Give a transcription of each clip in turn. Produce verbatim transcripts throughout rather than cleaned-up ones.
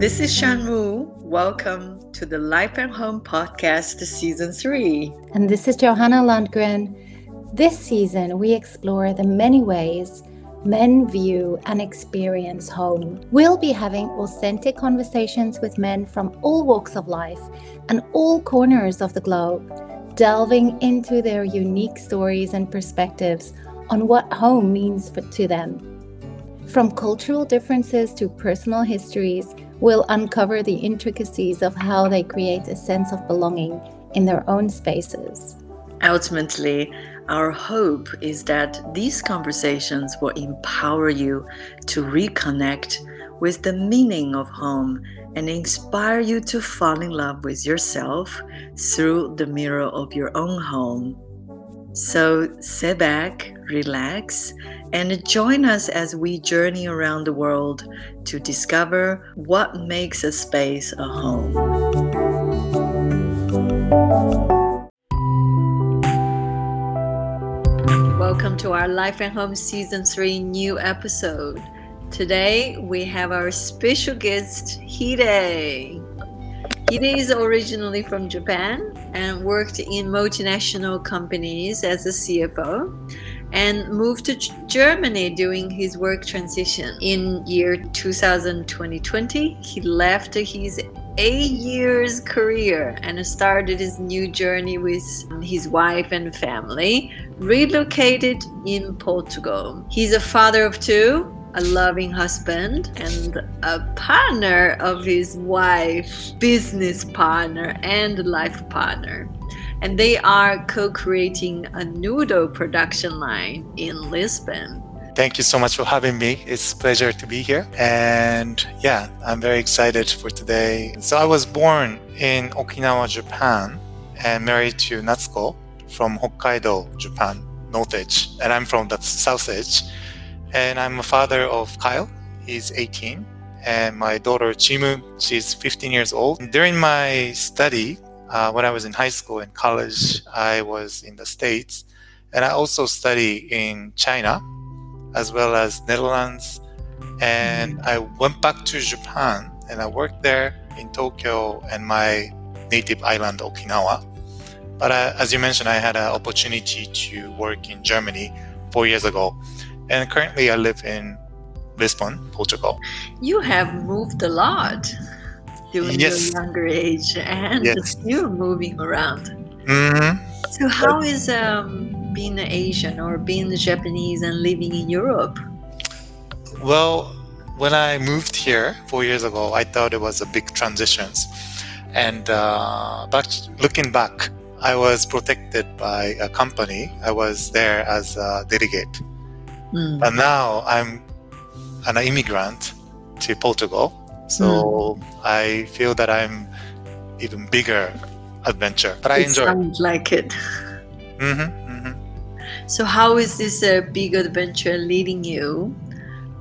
This is Shanru. Welcome to the Life at Home podcast, season three. And this is Johanna Lundgren. This season, we explore the many ways men view and experience home. We'll be having authentic conversations with men from all walks of life and all corners of the globe, delving into their unique stories and perspectives on what home means for, to them. From cultural differences to personal histories, we'll uncover the intricacies of how they create a sense of belonging in their own spaces. Ultimately, our hope is that these conversations will empower you to reconnect with the meaning of home and inspire you to fall in love with yourself through the mirror of your own home. So sit back, relax, and join us as we journey around the world to discover what makes a space a home. Welcome to our Life at Home Season three new episode. Today we have our special guest, Hide. Hide is originally from Japan and worked in multinational companies as a C F O and moved to Germany during his work transition. In year two thousand twenty, he left his eight years career and started his new journey with his wife and family, relocated in Portugal. He's a father of two, a loving husband, and a partner of his wife, business partner and life partner. And they are co-creating a noodle production line in Lisbon. Thank you so much for having me. It's a pleasure to be here. And yeah, I'm very excited for today. So I was born in Okinawa, Japan, and married to Natsuko from Hokkaido, Japan, North Edge. And I'm from the South Edge. And I'm a father of Kyle, he's eighteen, and my daughter Chimu, she's fifteen years old. During my study, uh, when I was in high school and college, I was in the States, and I also studied in China, as well as Netherlands, and I went back to Japan, and I worked there in Tokyo and my native island, Okinawa. But uh, as you mentioned, I had an opportunity to work in Germany four years ago. And currently I live in Lisbon, Portugal. You have moved a lot during yes. your younger age and yes. still moving around. Mm-hmm. So how is um, being an Asian or being Japanese and living in Europe? Well, when I moved here four years ago, I thought it was a big transition. And uh, back, looking back, I was protected by a company. I was there as a delegate. Mm. But now I'm an immigrant to Portugal, so mm. I feel that I'm even bigger adventure. But I it enjoy. Sounds like it. Mm-hmm, mm-hmm. So how is this uh, big adventure leading you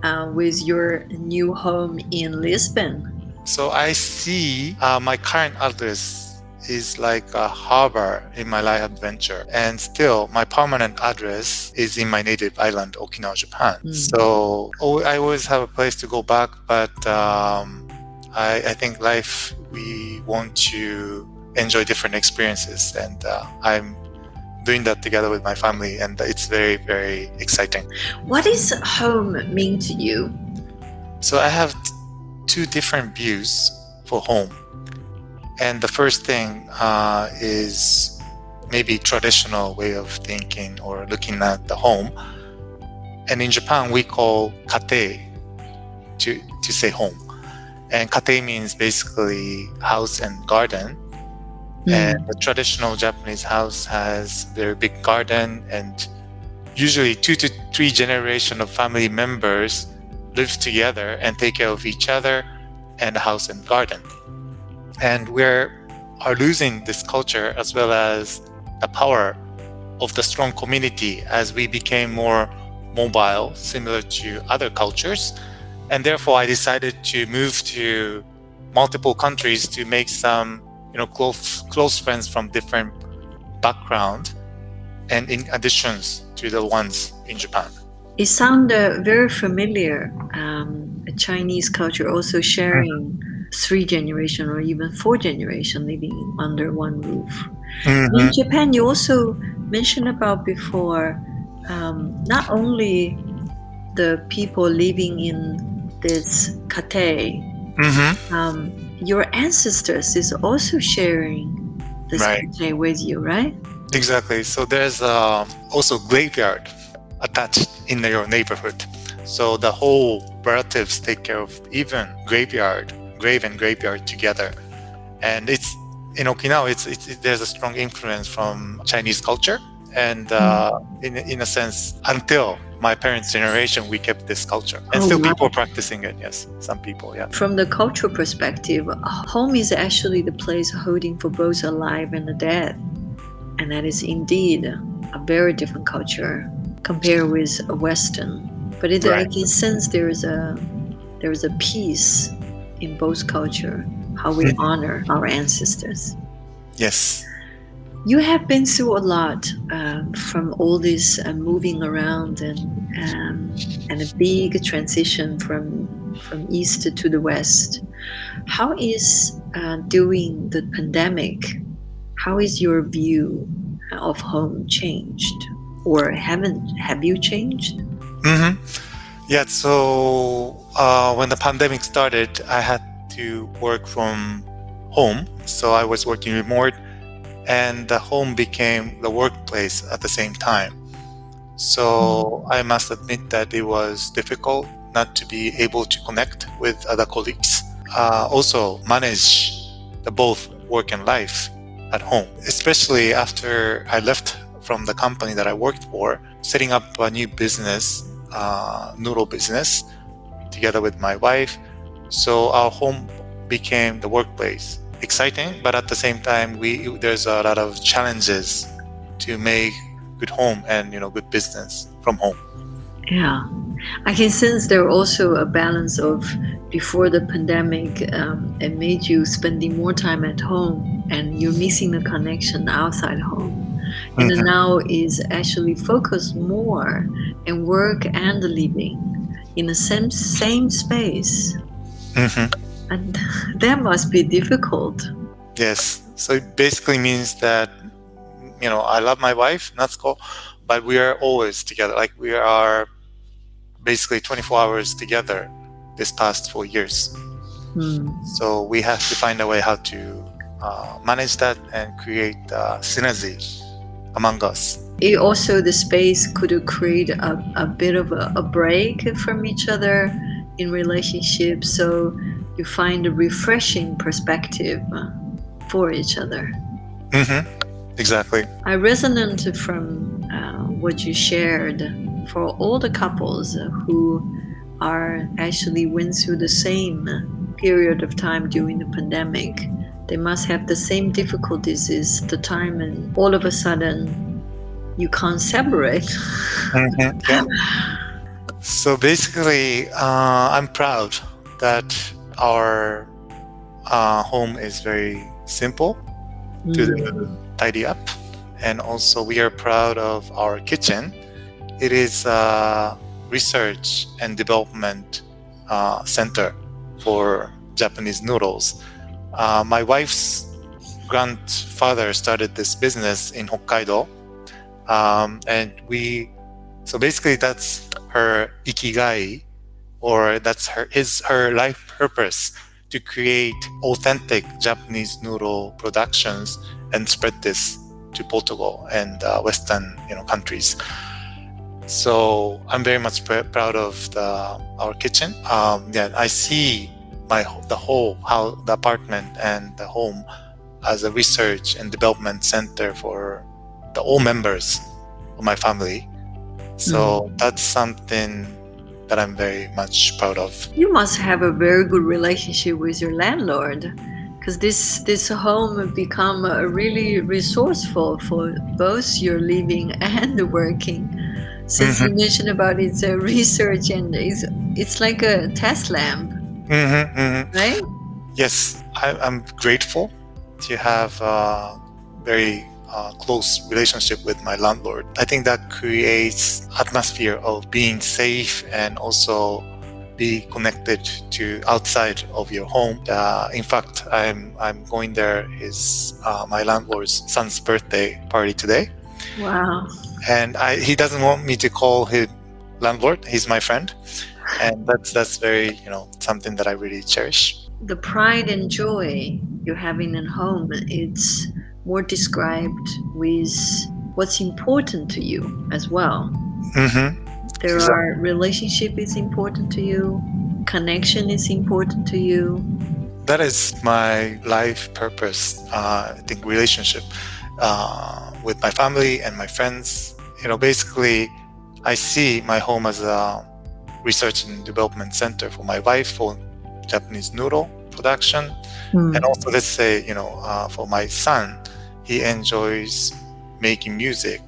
uh, with your new home in Lisbon? So I see uh, my current address is like a harbor in my life adventure, and still my permanent address is in my native island, Okinawa, Japan. Mm-hmm. So oh, I always have a place to go back, but um, I, I think life, we want to enjoy different experiences, and uh, I'm doing that together with my family, and it's very, very exciting. What does home mean to you? So I have t- two different views for home. And the first thing uh, is maybe traditional way of thinking or looking at the home. And in Japan, we call katei to, to say home. And katei means basically house and garden. Mm. And the traditional Japanese house has very big garden, and usually two to three generation of family members live together and take care of each other and the house and garden. And we are losing this culture as well as the power of the strong community as we became more mobile, similar to other cultures. And therefore, I decided to move to multiple countries to make some, you know, close close friends from different background, and in additions to the ones in Japan. It sounds uh, very familiar, um, Chinese culture also sharing three generation or even four generation living under one roof. Mm-hmm. In Japan, you also mentioned about before, um, not only the people living in this katei, mm-hmm. um, your ancestors is also sharing this right. katei with you, right? Exactly. So there's uh, also graveyard attached in your neighborhood. So the whole relatives take care of even graveyard, grave and graveyard together. And it's in Okinawa, it's, it's it, there's a strong influence from Chinese culture. And uh, mm. in in a sense, until my parents' generation, we kept this culture. And oh, still wow. people are practicing it, yes. Some people, yeah. From the cultural perspective, home is actually the place holding for both alive and the dead. And that is indeed a very different culture compared with a Western. But it, right. I can sense there is a there is a peace in both culture, how we mm-hmm. honor our ancestors. Yes. You have been through a lot uh, from all this uh, moving around and um, and a big transition from from East to the West. How is uh, during the pandemic, how is your view of home changed? Or haven't, have you changed? Mm-hmm. Yeah, so uh, when the pandemic started, I had to work from home. So I was working remote and the home became the workplace at the same time. So I must admit that it was difficult not to be able to connect with other colleagues. Uh, also manage the both work and life at home, especially after I left from the company that I worked for, setting up a new business, uh, noodle business, together with my wife. So our home became the workplace. Exciting, but at the same time, we there's a lot of challenges to make good home and you know good business from home. Yeah, I can sense there also a balance of before the pandemic, um, it made you spending more time at home and you're missing the connection outside home. And mm-hmm. now is actually focused more in work and living in the same same space. Mm-hmm. And that must be difficult. Yes. So it basically means that, you know, I love my wife, Natsuko, but we are always together. Like we are basically twenty-four hours together this past four years. Mm. So we have to find a way how to uh, manage that and create uh, synergy among us. It also, the space could create a, a bit of a, a break from each other in relationships, so you find a refreshing perspective for each other. Mm-hmm. Exactly. I resonant from uh, what you shared for all the couples who are actually went through the same period of time during the pandemic. They must have the same difficulties as the time, and all of a sudden you can't separate. Mm-hmm. Yeah. So basically, uh, I'm proud that our uh, home is very simple mm. to tidy up. And also we are proud of our kitchen. It is a research and development uh, center for Japanese noodles. Uh, my wife's grandfather started this business in Hokkaido, um, and we. So basically, that's her ikigai, or that's her is her life purpose to create authentic Japanese noodle productions and spread this to Portugal and uh, Western, you know, countries. So I'm very much pr- proud of the, our kitchen. Um, yeah, I see. My the whole how the apartment and the home as a research and development center for the all members of my family. So mm-hmm. that's something that I'm very much proud of. You must have a very good relationship with your landlord, because this this home become really resourceful for both your living and the working. Since mm-hmm. you mentioned about its uh, research and it's it's like a test lamp. Mm-hmm, mm-hmm. Right? Yes, I, I'm grateful to have a very uh, close relationship with my landlord. I think that creates atmosphere of being safe and also be connected to outside of your home. Uh, in fact, I'm I'm going there is uh, my landlord's son's birthday party today. Wow! And I, he doesn't want me to call him landlord. He's my friend, and that's that's very you know something that I really cherish. The pride and joy you're having at home, it's more described with what's important to you as well. Mm-hmm. There are relationship is important to you, connection is important to you. That is my life purpose. Uh, I think relationship uh, with my family and my friends. You know, basically, I see my home as a research and development center for my wife for Japanese noodle production, mm. and also let's say you know uh, for my son, he enjoys making music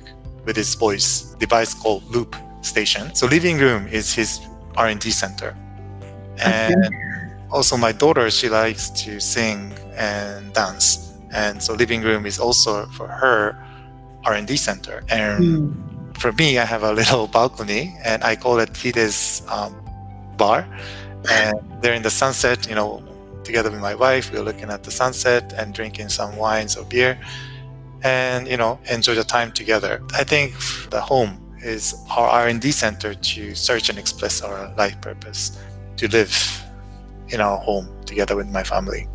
with his voice device called Loop Station. So living room is his R and D center. And also my daughter, she likes to sing and dance. And so living room is also for her R and D center. And mm. for me, I have a little balcony and I call it Fides um, bar. And during the sunset, you know, together with my wife, we're looking at the sunset and drinking some wines or beer and, you know, enjoy the time together. I think the home is our R and D center to search and express our life purpose, to live in our home together with my family.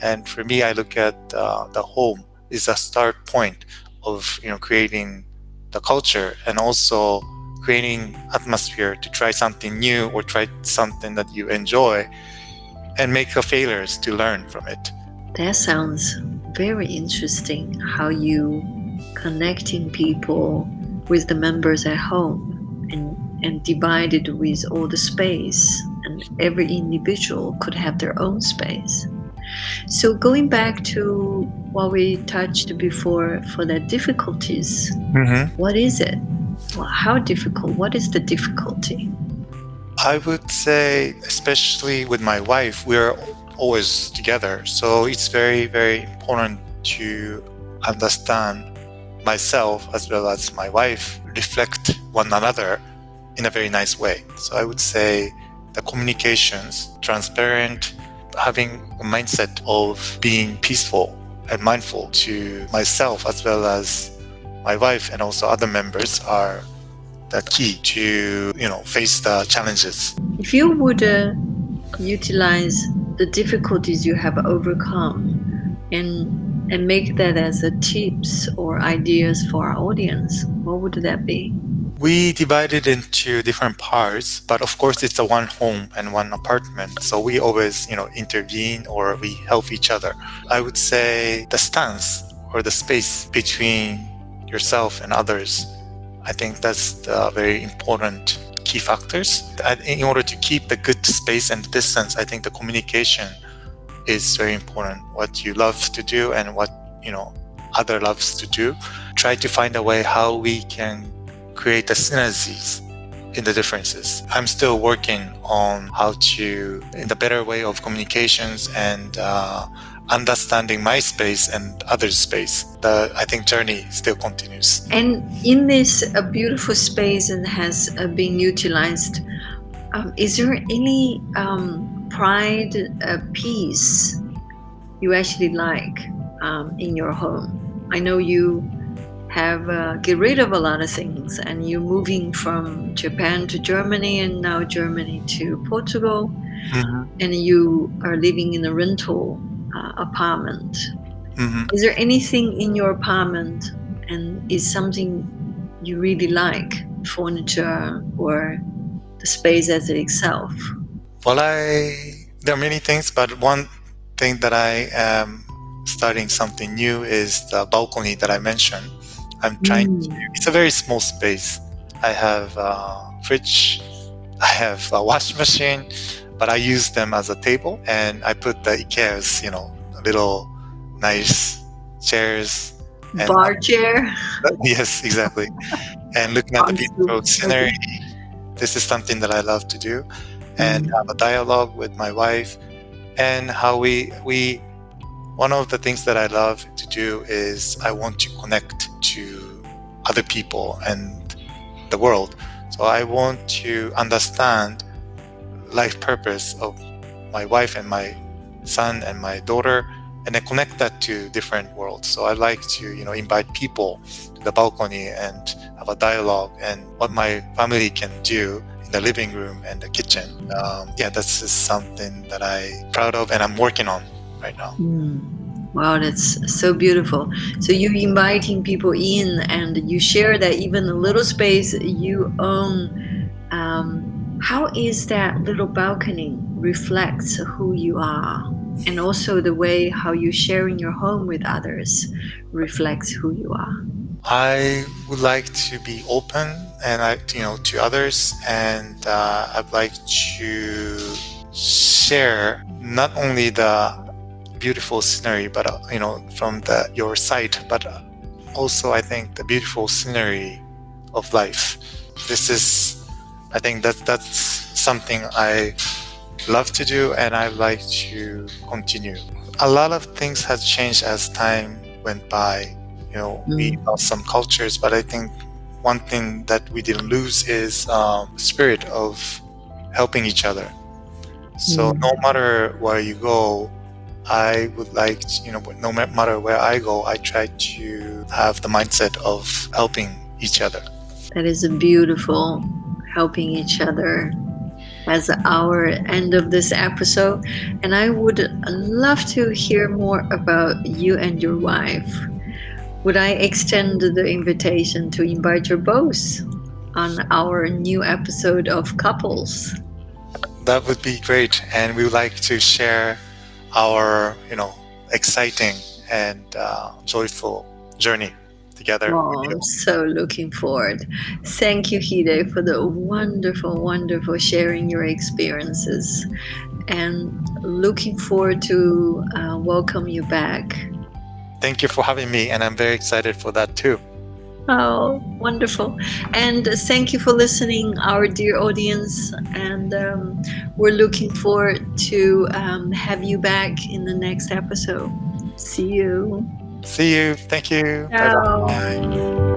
And for me, I look at uh, the home is a start point of you know creating the culture and also creating atmosphere to try something new or try something that you enjoy and make a failures to learn from it. That sounds very interesting, how you connecting people with the members at home and, and divided with all the space, and every individual could have their own space. So going back to what we touched before for the difficulties, mm-hmm. what is it? Well, how difficult? What is the difficulty? I would say, especially with my wife, we're always together. So it's very, very important to understand myself as well as my wife reflect one another in a very nice way. So I would say the communications, transparent, having a mindset of being peaceful and mindful to myself as well as my wife and also other members are the key to you know face the challenges. If you would uh, utilize the difficulties you have overcome and and make that as a tips or ideas for our audience, what would that be? We divided into different parts, but of course it's a one home and one apartment. So we always, you know, intervene or we help each other. I would say the stance or the space between yourself and others, I think that's the very important key factors. In order to keep the good space and distance, I think the communication is very important. What you love to do and what you know other loves to do, try to find a way how we can create the synergies in the differences. I'm still working on how to in the better way of communications and uh, understanding my space and others' space. The I think journey still continues. And in this a beautiful space and has uh, been utilized. Um, is there any um, pride, uh, peace you actually like um, in your home? I know you have uh, get rid of a lot of things and you're moving from Japan to Germany and now Germany to Portugal, mm-hmm. and you are living in a rental uh, apartment. Mm-hmm. Is there anything in your apartment and is something you really like, furniture or the space as it itself? Well, I, there are many things, but one thing that I am starting something new is the balcony that I mentioned. I'm trying mm. to, it's a very small space. I have a fridge, I have a wash machine, but I use them as a table and I put the Ikea's, you know, little nice chairs. And bar chair. Yes, exactly. And looking at the beautiful scenery, this is something that I love to do. And have a dialogue with my wife and how we we One of the things that I love to do is I want to connect to other people and the world. So I want to understand life purpose of my wife and my son and my daughter, and then connect that to different worlds. So I like to, you know, invite people to the balcony and have a dialogue, and what my family can do in the living room and the kitchen. Um, yeah, that's just something that I'm proud of and I'm working on right now. Mm. Wow, that's so beautiful. So you're inviting people in and you share that even a little space you own. Um, how is that little balcony reflects who you are? And also the way how you're sharing your home with others reflects who you are. I would like to be open and I, you know, to others, and uh, I'd like to share not only the beautiful scenery, but uh, you know, from the your site, but also I think the beautiful scenery of life. This is, I think that that's something I love to do, and I like to continue. A lot of things has changed as time went by. You know, mm. we lost some cultures, but I think one thing that we didn't lose is um, spirit of helping each other. So mm. no matter where you go, I would like, to, you know, no matter where I go, I try to have the mindset of helping each other. That is a beautiful helping each other as our end of this episode. And I would love to hear more about you and your wife. Would I extend the invitation to invite you both on our new episode of Couples? That would be great. And we would like to share our, you know, exciting and uh, joyful journey together. Oh, I'm so looking forward. Thank you, Hide, for the wonderful, wonderful sharing your experiences, and looking forward to uh, welcome you back. Thank you for having me, and I'm very excited for that too. Oh, wonderful. And thank you for listening, our dear audience. And um, we're looking forward to um, have you back in the next episode. See you. See you. Thank you. Bye-bye.